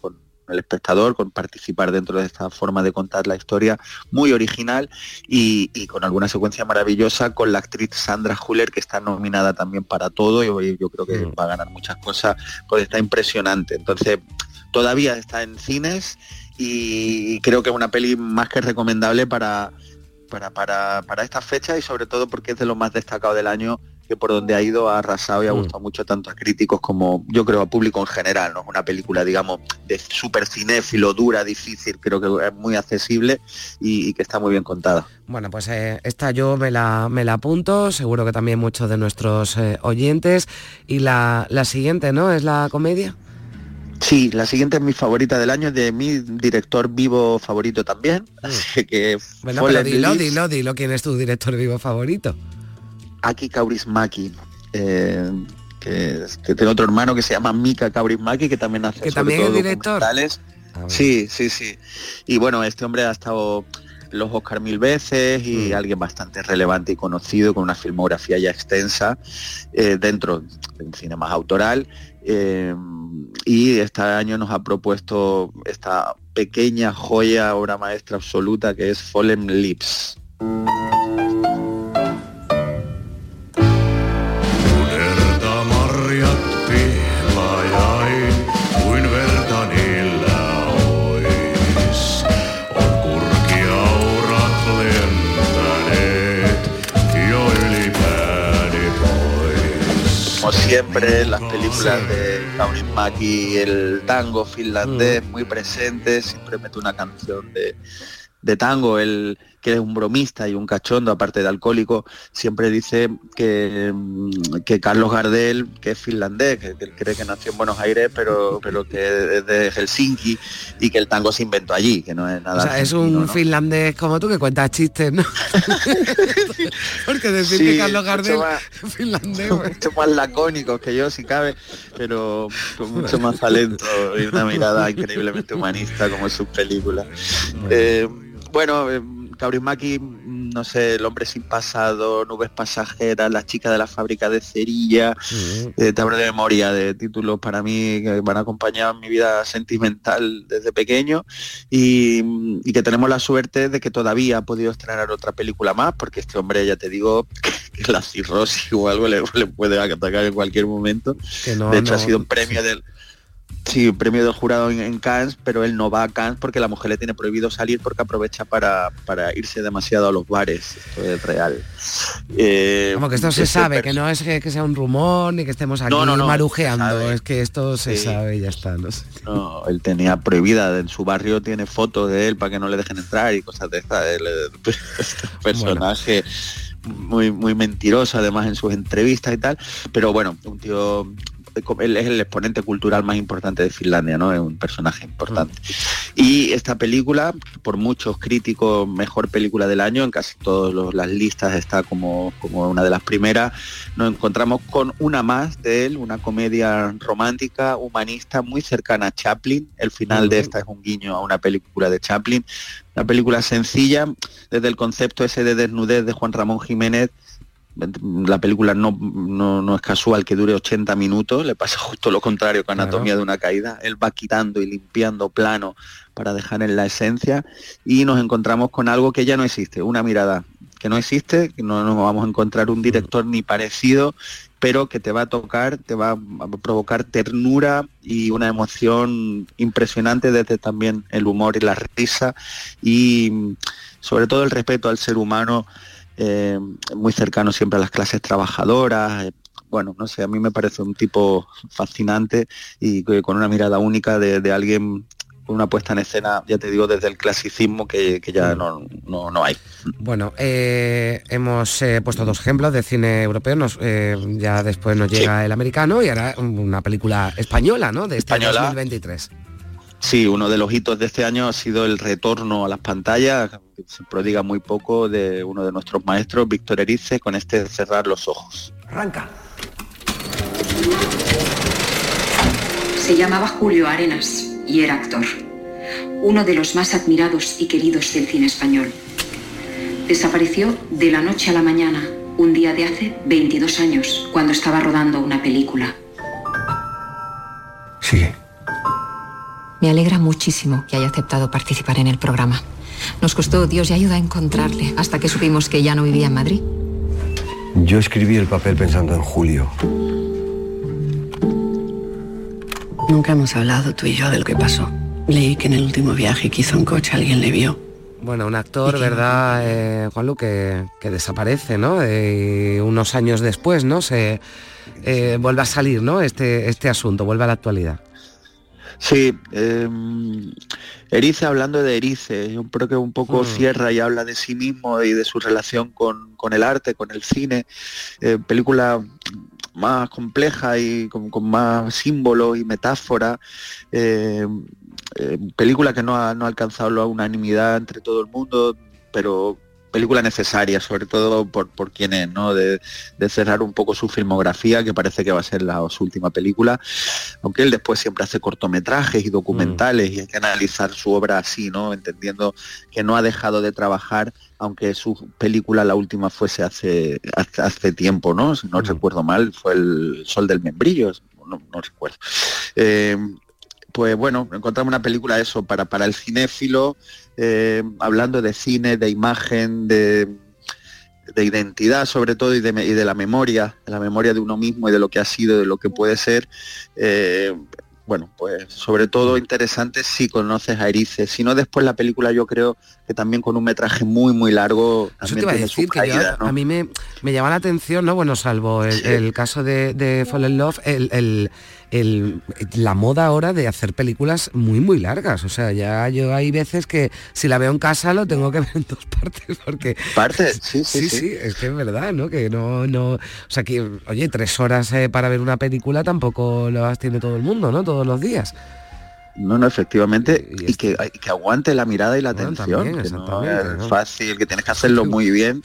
el espectador, con participar dentro de esta forma de contar la historia muy original, y con alguna secuencia maravillosa con la actriz Sandra Hüller, que está nominada también para todo, y yo creo que va a ganar muchas cosas, porque está impresionante. Entonces, todavía está en cines y creo que es una peli más que recomendable para esta fecha, y sobre todo porque es de lo más destacado del año, que por donde ha ido ha arrasado y ha gustado mucho tanto a críticos como, yo creo, a público en general, ¿no? Una película, digamos, de súper cinéfilo, dura, difícil, creo que es muy accesible y que está muy bien contada. Bueno, pues esta yo me la apunto, seguro que también muchos de nuestros oyentes. Y la siguiente, ¿no? ¿Es la comedia? Sí, la siguiente es mi favorita del año, de mi director vivo favorito también, así que... Bueno, pero dilo, ¿quién es tu director vivo favorito? Aki Kaurismäki, que tiene otro hermano que se llama Mika Kaurismäki, que también hace documentales. Sí. Y bueno, este hombre ha estado en los Oscar 1000 veces y alguien bastante relevante y conocido, con una filmografía ya extensa dentro del cine más autoral. Y este año nos ha propuesto esta pequeña joya, obra maestra absoluta, que es Fallen Lips. Siempre las películas de Kaurismäki, el tango finlandés muy presente, siempre mete una canción de tango. Él, que es un bromista y un cachondo, aparte de alcohólico, siempre dice que Carlos Gardel, que es finlandés, que él cree que nació en Buenos Aires, pero que es de Helsinki, y que el tango se inventó allí, que no es nada... O sea, es un, ¿no?, finlandés como tú, que cuentas chistes, ¿no? Porque decir que Carlos Gardel es finlandés... Mucho más lacónicos que yo, si cabe, pero con mucho más talento y una mirada increíblemente humanista, como en sus películas. Kaurismäki, no sé, El hombre sin pasado, Nubes pasajeras, La chica de la fábrica de cerilla, te hablo de memoria de títulos para mí que van a acompañar mi vida sentimental desde pequeño, y que tenemos la suerte de que todavía ha podido estrenar otra película más, porque este hombre, ya te digo, que la cirrosis o algo le puede atacar en cualquier momento. De hecho, ha sido un premio del... Sí, premio del jurado en Cannes, pero él no va a Cannes porque la mujer le tiene prohibido salir, porque aprovecha para irse demasiado a los bares. Esto es real. Como que esto se sabe, que no es que sea un rumor ni que estemos aquí marujeando, es que esto se sabe y ya está. No sé. No, él tenía prohibida, en su barrio tiene fotos de él para que no le dejen entrar y cosas de estas. Este personaje... Muy, muy mentiroso, además, en sus entrevistas y tal, pero bueno, un tío... Él es el exponente cultural más importante de Finlandia, ¿no? Es un personaje importante. Y esta película, por muchos críticos, mejor película del año, en casi todas las listas está como una de las primeras. Nos encontramos con una más de él, una comedia romántica, humanista, muy cercana a Chaplin. El final de esta es un guiño a una película de Chaplin. Una película sencilla, desde el concepto ese de desnudez de Juan Ramón Jiménez. La película no es casual que dure 80 minutos, le pasa justo lo contrario que Anatomía de una caída. Él va quitando y limpiando plano para dejar en la esencia, y nos encontramos con algo que ya no existe, una mirada que no existe, que no nos vamos a encontrar un director ni parecido, pero que te va a tocar, te va a provocar ternura y una emoción impresionante desde también el humor y la risa, y sobre todo el respeto al ser humano. Muy cercano siempre a las clases trabajadoras, bueno, no sé, a mí me parece un tipo fascinante y con una mirada única de alguien, con una puesta en escena, ya te digo, desde el clasicismo que ya no hay. Bueno, hemos puesto dos ejemplos de cine europeo, ya después nos llega el americano, y ahora una película española, ¿no?, de este 2023. Sí, uno de los hitos de este año ha sido el retorno a las pantallas, que se prodiga muy poco, de uno de nuestros maestros, Víctor Erice, con este Cerrar los ojos. Arranca. Se llamaba Julio Arenas y era actor, uno de los más admirados y queridos del cine español. Desapareció de la noche a la mañana, un día de hace 22 años, cuando estaba rodando una película. Sigue. Me alegra muchísimo que haya aceptado participar en el programa. Nos costó Dios y ayuda a encontrarle, hasta que supimos que ya no vivía en Madrid. Yo escribí el papel pensando en Julio. Nunca hemos hablado tú y yo de lo que pasó. Leí que en el último viaje que hizo en coche alguien le vio. Bueno, un actor, ¿verdad, Juanlu, que desaparece, ¿no? Unos años después, ¿no? Se vuelve a salir, ¿no? Este asunto, vuelve a la actualidad. Sí, Erice, hablando de Erice, yo creo que un poco cierra y habla de sí mismo y de su relación con el arte, con el cine. Película más compleja y con más símbolos y metáforas. Película que no ha alcanzado la unanimidad entre todo el mundo, pero película necesaria, sobre todo por quién es, ¿no? De cerrar un poco su filmografía, que parece que va a ser su última película, aunque él después siempre hace cortometrajes y documentales, y hay que analizar su obra así, ¿no? Entendiendo que no ha dejado de trabajar, aunque su película, la última, fuese hace tiempo, ¿no? Si no recuerdo mal, fue El Sol del Membrillo, no recuerdo. Pues bueno, encontramos una película eso para el cinéfilo, hablando de cine, de imagen, de identidad sobre todo, y de la memoria de uno mismo y de lo que ha sido, de lo que puede ser. Bueno, pues sobre todo interesante si conoces a Erice, si no después la película, yo creo que también con un metraje muy muy largo. Eso te iba a decir, que caída, ¿no? A mí me llama la atención, ¿no? Bueno, salvo el caso de Fall in Love, la moda ahora de hacer películas muy muy largas, o sea, ya yo hay veces que si la veo en casa lo tengo que ver en dos partes, porque... ¿Partes? Sí, es que es verdad, ¿no? Que no, o sea, que, oye, 3 horas para ver una película tampoco las tiene todo el mundo, ¿no? Todos los días. No, efectivamente, y que aguante la mirada y la atención, también, que no es fácil, que tienes que hacerlo muy bien.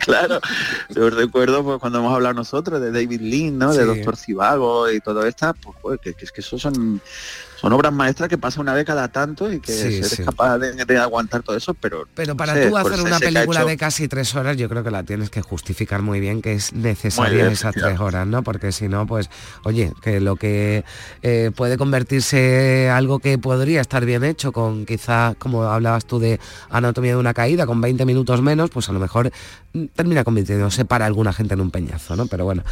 Claro, yo recuerdo, pues, cuando hemos hablado nosotros de David Lean, ¿no? Sí. De Doctor Zivago y todo esto, pues que eso son obras maestras que pasa una vez cada tanto, y que eres capaz de aguantar todo eso, pero para tú hacer una película de casi 3 horas, yo creo que la tienes que justificar muy bien, que es necesaria esas 3 horas, ¿no? Porque si no, pues, oye, que lo que puede convertirse algo que podría estar bien hecho, con quizás, como hablabas tú de Anatomía de una caída, con 20 minutos menos, pues a lo mejor termina convirtiéndose para alguna gente en un peñazo, ¿no? Pero bueno,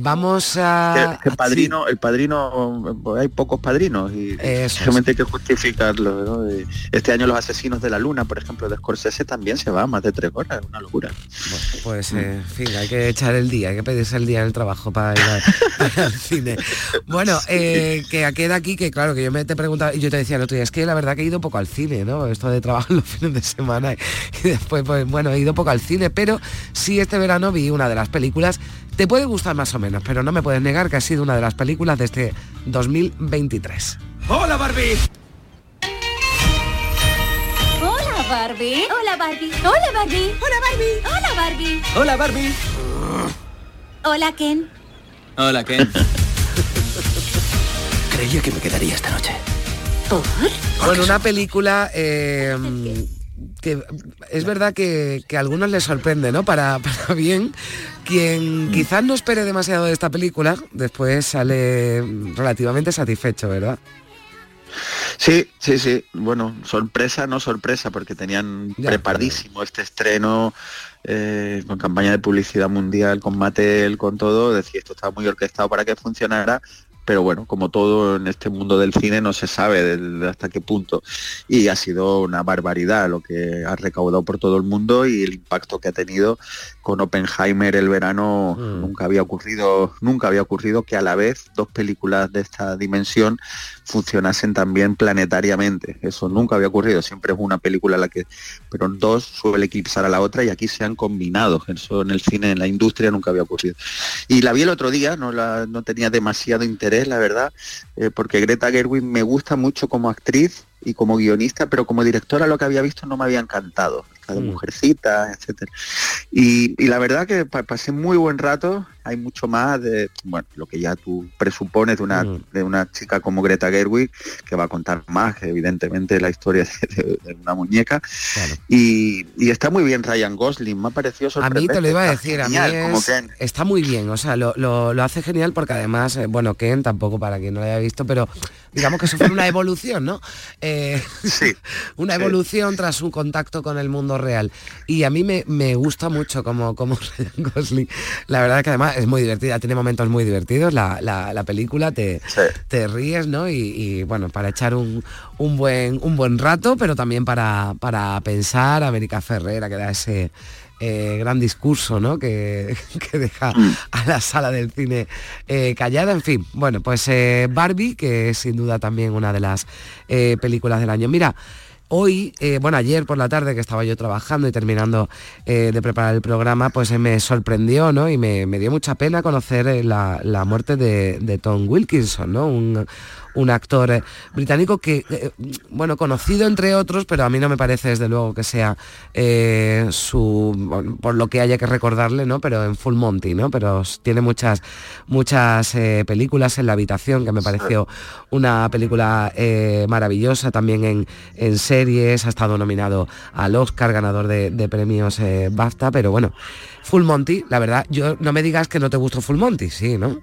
vamos a... Que padrino, el padrino... Hay pocos padrinos y realmente hay que justificarlo, ¿no? Este año Los asesinos de la luna, por ejemplo, de Scorsese, también se va a más de 3 horas, es una locura. Bueno, pues en fin, hay que echar el día, hay que pedirse el día en el trabajo para ir al cine. Bueno, que queda aquí, que claro, que yo te preguntaba, y yo te decía el otro día, es que la verdad que he ido poco al cine, ¿no? Esto de trabajar los fines de semana y después, pues bueno, he ido poco al cine, pero sí, este verano vi una de las películas. Te puede gustar más o menos, pero no me puedes negar que ha sido una de las películas de este 2023. ¡Hola, Barbie! ¡Hola, Barbie! ¡Hola, Barbie! ¡Hola, Barbie! ¡Hola, Barbie! ¡Hola, Barbie! ¡Hola, Barbie! ¡Hola, Ken! ¡Hola, Ken! Creía que me quedaría esta noche. ¿Por? Bueno, una película... que es verdad que a algunos les sorprende, ¿no? Para bien, quien quizás no espere demasiado de esta película, después sale relativamente satisfecho, ¿verdad? Sí. Bueno, sorpresa, no sorpresa, porque tenían preparadísimo este estreno, con campaña de publicidad mundial, con Mattel, con todo. Decía, esto estaba muy orquestado para que funcionara. Pero bueno, como todo en este mundo del cine, no se sabe hasta qué punto. Y ha sido una barbaridad lo que ha recaudado por todo el mundo y el impacto que ha tenido con Oppenheimer el verano nunca había ocurrido que a la vez dos películas de esta dimensión funcionasen también planetariamente. Eso nunca había ocurrido. Siempre es una película la que, pero dos suele eclipsar a la otra, y aquí se han combinado. Eso en el cine, en la industria, nunca había ocurrido. Y la vi el otro día, no tenía demasiado interés, la verdad, porque Greta Gerwig me gusta mucho como actriz y como guionista, pero como directora lo que había visto no me había encantado. La de Mujercita, etcétera. Y la verdad que pasé muy buen rato. Hay mucho más de, bueno, lo que ya tú presupones de una chica como Greta Gerwig, que va a contar más, que evidentemente la historia de una muñeca. Claro. Y está muy bien Ryan Gosling, me ha parecido sorprendente. A mí te lo iba a decir, genial, a mí está muy bien, o sea, lo hace genial, porque además, bueno, Ken tampoco, para quien no lo haya visto, pero digamos que sufre una evolución, ¿no? Sí. Una evolución tras un contacto con el mundo real. Y a mí me gusta mucho como Ryan Gosling. La verdad que además es muy divertida, tiene momentos muy divertidos la película, te ríes, ¿no? Y bueno, para echar un buen rato, pero también para pensar. América Ferrera, que da ese gran discurso, ¿no? Que deja a la sala del cine callada. En fin, bueno, pues Barbie, que es sin duda también una de las películas del año. Mira, hoy, ayer por la tarde, que estaba yo trabajando y terminando de preparar el programa, pues me sorprendió, ¿no? Y me dio mucha pena conocer la muerte de Tom Wilkinson, ¿no? Un actor británico que, conocido entre otros, pero a mí no me parece desde luego que sea por lo que haya que recordarle, ¿no? Pero en Full Monty, ¿no? Pero tiene muchas películas. En La Habitación, que me pareció una película maravillosa, también en series, ha estado nominado al Oscar, ganador de premios BAFTA, pero bueno, Full Monty, la verdad, yo, no me digas que no te gustó Full Monty, sí, ¿no?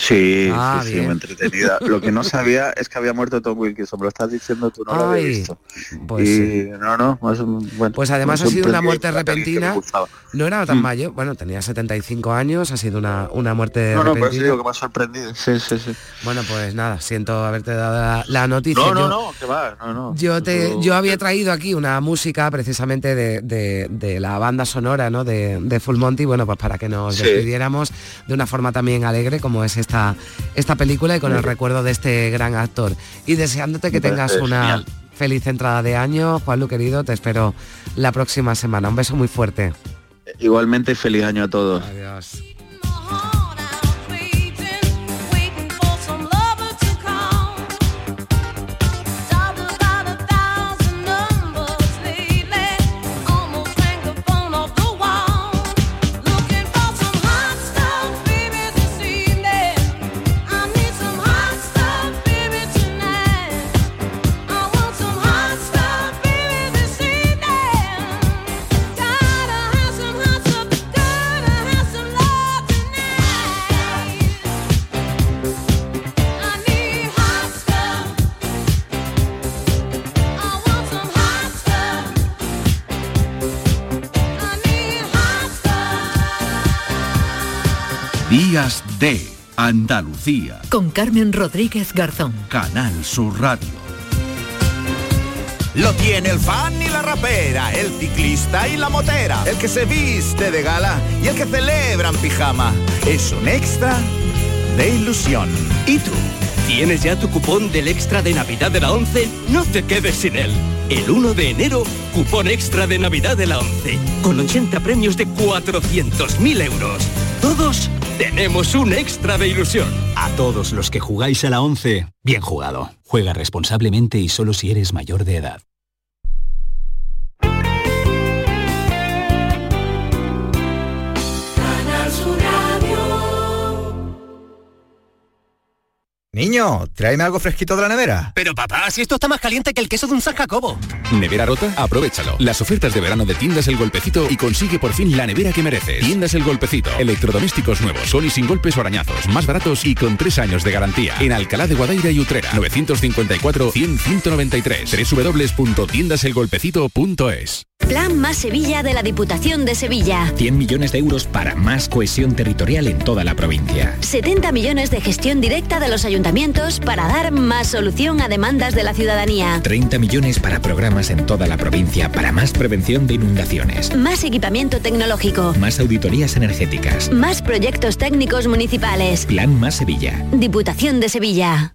Sí, sí, muy entretenida. Lo que no sabía es que había muerto Tom Wilkinson, me lo estás diciendo tú, no lo había visto. Pues y sí. Pues además ha sido una muerte repentina, no era tan mayor, bueno, tenía 75 años, ha sido una muerte repentina. Pues digo que me ha sorprendido, sí. Bueno, pues nada, siento haberte dado la noticia. No, que va. Yo había traído aquí una música precisamente de la banda sonora, ¿no? de Full Monty, bueno, pues para que nos despidiéramos de una forma también alegre, como es esta película, y con el recuerdo de este gran actor, y deseándote que tengas una feliz entrada de año, Juanlu querido. Te espero la próxima semana, un beso muy fuerte. Igualmente, feliz año a todos. Adiós. Días D, Andalucía, con Carmen Rodríguez Garzón. Canal Sur Radio. Lo tiene el fan y la rapera, el ciclista y la motera, el que se viste de gala y el que celebra en pijama. Es un extra de ilusión. ¿Y tú? ¿Tienes ya tu cupón del extra de Navidad de la 11? No te quedes sin él. El 1 de enero, cupón extra de Navidad de la 11, con 80 premios de 400.000 euros. Todos tenemos un extra de ilusión. A todos los que jugáis a la 11, bien jugado. Juega responsablemente y solo si eres mayor de edad. Niño, tráeme algo fresquito de la nevera. Pero papá, si esto está más caliente que el queso de un San Jacobo. ¿Nevera rota? Aprovéchalo. Las ofertas de verano de Tiendas El Golpecito, y consigue por fin la nevera que mereces. Tiendas El Golpecito. Electrodomésticos nuevos, son y sin golpes o arañazos, más baratos y con 3 años de garantía. En Alcalá de Guadaira y Utrera. 954-100-193. www.tiendaselgolpecito.es. Plan Más Sevilla de la Diputación de Sevilla. 100 millones de euros para más cohesión territorial en toda la provincia. 70 millones de gestión directa de los ayuntamientos para dar más solución a demandas de la ciudadanía. 30 millones para programas en toda la provincia para más prevención de inundaciones. Más equipamiento tecnológico. Más auditorías energéticas. Más proyectos técnicos municipales. Plan Más Sevilla. Diputación de Sevilla.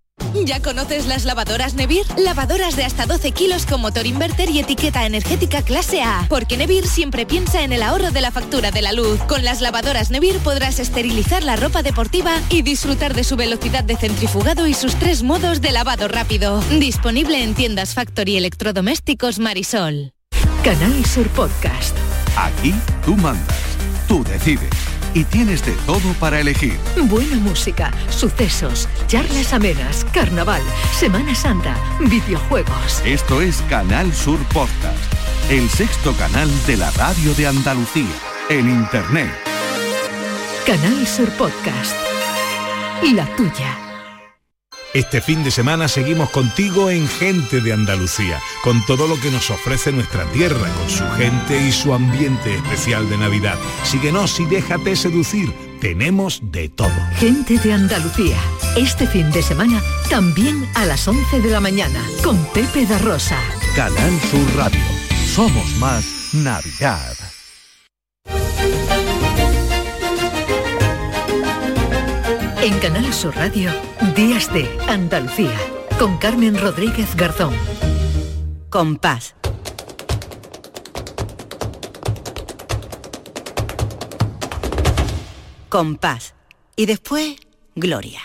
¿Ya conoces las lavadoras Nevir? Lavadoras de hasta 12 kilos con motor inverter y etiqueta energética clase A. Porque Nevir siempre piensa en el ahorro de la factura de la luz. Con las lavadoras Nevir podrás esterilizar la ropa deportiva y disfrutar de su velocidad de centrifugado y sus 3 modos de lavado rápido. Disponible en tiendas Factory Electrodomésticos Marisol. Canal Sur Podcast. Aquí tú mandas, tú decides. Y tienes de todo para elegir. Buena música, sucesos, charlas amenas, carnaval, Semana Santa, videojuegos. Esto es Canal Sur Podcast, el 6º canal de la radio de Andalucía, en Internet. Canal Sur Podcast, la tuya. Este fin de semana seguimos contigo en Gente de Andalucía, con todo lo que nos ofrece nuestra tierra, con su gente y su ambiente especial de Navidad. Síguenos y déjate seducir, tenemos de todo. Gente de Andalucía, este fin de semana también a las 11 de la mañana, con Pepe da Rosa. Canal Sur Radio, somos más Navidad. En Canal Sur Radio, Días de Andalucía, con Carmen Rodríguez Garzón. Compás. Compás. Y después, Gloria.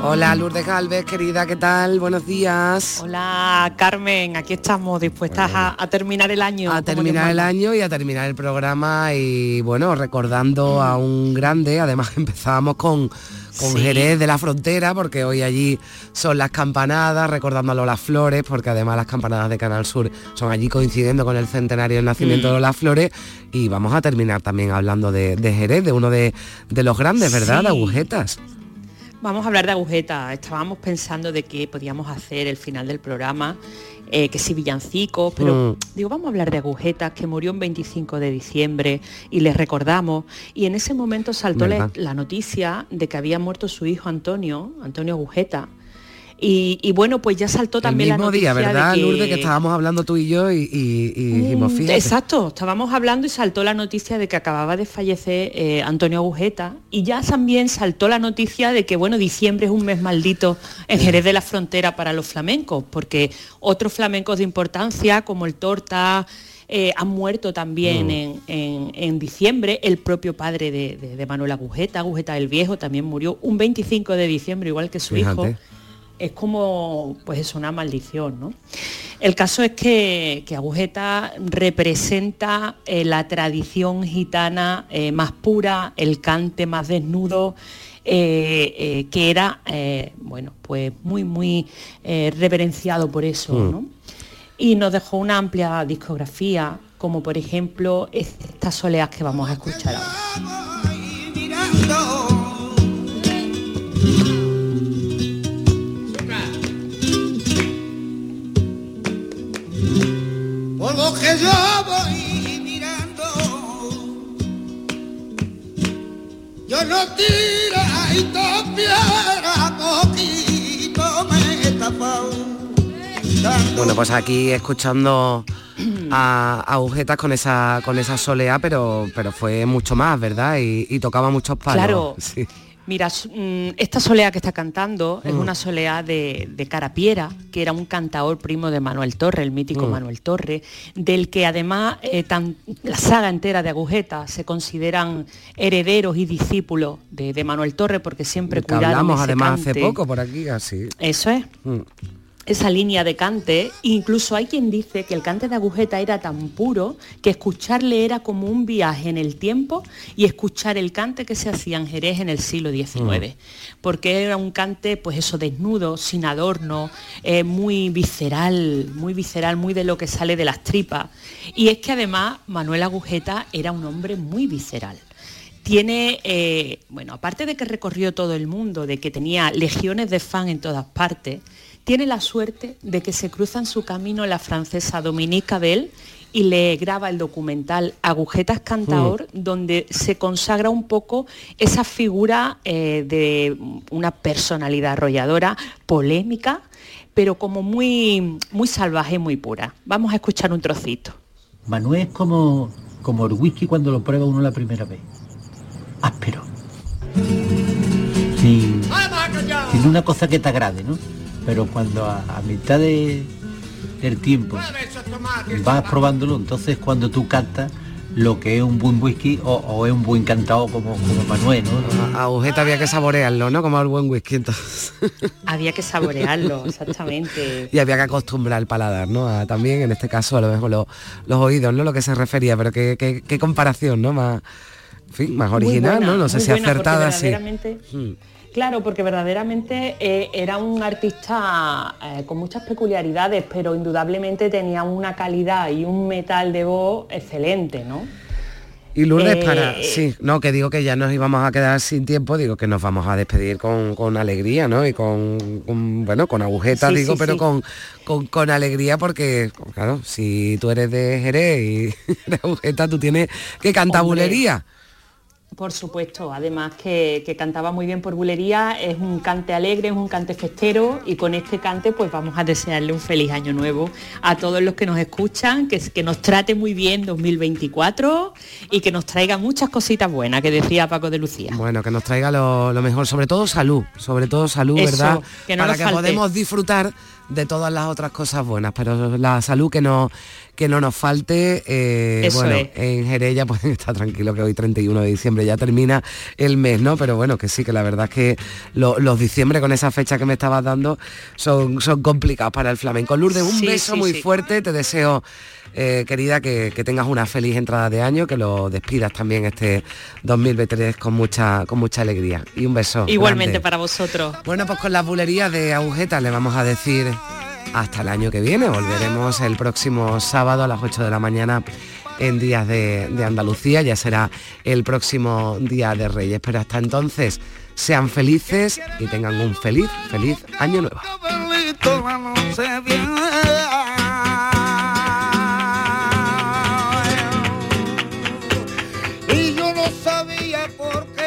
Hola Lourdes Gálvez, querida, ¿qué tal? Buenos días. Hola Carmen, aquí estamos dispuestas a terminar el año. A terminar el año y a terminar el programa y bueno, recordando a un grande. Además empezábamos con Jerez de la Frontera, porque hoy allí son las campanadas, recordando a Lola Flores, porque además las campanadas de Canal Sur son allí coincidiendo con el centenario del nacimiento de Lola Flores. Y vamos a terminar también hablando de Jerez, de uno de los grandes, ¿verdad? De Agujetas. Vamos a hablar de Agujeta. Estábamos pensando de qué podíamos hacer el final del programa, que si villancicos, pero digo, vamos a hablar de Agujeta, que murió un 25 de diciembre y les recordamos. Y en ese momento saltó la noticia de que había muerto su hijo Antonio Agujeta. Y bueno, pues ya saltó también la noticia. El mismo día, ¿verdad, de que... Lourdes, que estábamos hablando tú y yo y dijimos, fíjate. Exacto, estábamos hablando y saltó la noticia de que acababa de fallecer Antonio Agujeta. Y ya también saltó la noticia de que, bueno, diciembre es un mes maldito en Jerez de la Frontera para los flamencos, porque otros flamencos de importancia, como el Torta... han muerto también en diciembre. El propio padre de Manuel Agujeta el Viejo, también murió un 25 de diciembre, igual que su hijo. Es como, pues es una maldición, ¿no? El caso es que Agujeta representa la tradición gitana más pura, el cante más desnudo, que era, bueno, pues muy, muy reverenciado por eso, ¿no? Y nos dejó una amplia discografía, como por ejemplo estas soleas que vamos a escuchar ahora. Por lo que yo voy mirando, yo no tiro y topiera, poquito me tapao. Bueno, pues aquí escuchando a Agujetas con esa solea, pero fue mucho más, ¿verdad? Y tocaba muchos palos. Claro. Sí. Mira, esta solea que está cantando es una solea de Carapiera, que era un cantaor primo de Manuel Torre, el mítico Manuel Torre, del que además la saga entera de Agujeta se consideran herederos y discípulos de Manuel Torre, porque siempre cuidaron ese cante. Hablamos además hace poco por aquí, así. Eso es. esa línea de cante. Incluso hay quien dice que el cante de Agujeta era tan puro que escucharle era como un viaje en el tiempo y escuchar el cante que se hacía en Jerez en el siglo XIX. Porque era un cante, pues eso, desnudo, sin adorno, muy visceral, muy de lo que sale de las tripas. Y es que además Manuel Agujeta era un hombre muy visceral. Tiene, aparte de que recorrió todo el mundo, de que tenía legiones de fans en todas partes, tiene la suerte de que se cruzan su camino la francesa Dominique Abel y le graba el documental Agujetas Cantaor, donde se consagra un poco esa figura de una personalidad arrolladora, polémica, pero como muy, muy salvaje, muy pura. Vamos a escuchar un trocito. Manuel es como el whisky cuando lo prueba uno la primera vez. Áspero. Sin una cosa que te agrade, ¿no? Pero cuando a mitad del tiempo vas probándolo, entonces cuando tú cantas lo que es un buen whisky o es un buen cantado como Manuel, ¿no? A Agujeta había que saborearlo, ¿no? Como el buen whisky, entonces. Había que saborearlo, exactamente. Y había que acostumbrar el paladar, ¿no? También, en este caso, a lo mejor los oídos, ¿no? Lo que se refería, pero qué comparación, ¿no? Más... En fin, más original, buena, ¿no? No sé si acertada así. Claro, porque verdaderamente era un artista con muchas peculiaridades, pero indudablemente tenía una calidad y un metal de voz excelente, ¿no? Y Lourdes, que digo que ya nos íbamos a quedar sin tiempo, digo que nos vamos a despedir con alegría, ¿no? Y con Agujeta, con alegría, porque, claro, si tú eres de Jerez y de Agujeta, tú tienes que cantar bulería. Por supuesto, además que cantaba muy bien por bulería, es un cante alegre, es un cante festero, y con este cante pues vamos a desearle un feliz año nuevo a todos los que nos escuchan, que nos trate muy bien 2024 y que nos traiga muchas cositas buenas, que decía Paco de Lucía. Bueno, que nos traiga lo mejor, sobre todo salud, eso, ¿verdad? Que no para nos que falte. Podemos disfrutar de todas las otras cosas buenas, pero la salud que no nos falte. En Jerez ya pues está tranquilo que hoy 31 de diciembre ya termina el mes, ¿no? Pero bueno, que sí, que la verdad es que los diciembre con esa fecha que me estabas dando son complicados para el flamenco. Lourdes, un beso muy fuerte, te deseo, querida, que tengas una feliz entrada de año, que lo despidas también este 2023 con mucha alegría, y un beso igualmente grande para vosotros. Bueno, pues con las bulerías de Agujeta le vamos a decir hasta el año que viene. Volveremos el próximo sábado a las 8 de la mañana en Días de Andalucía. Ya será el próximo Día de Reyes, pero hasta entonces sean felices y tengan un feliz año nuevo. Y yo no sabía por qué.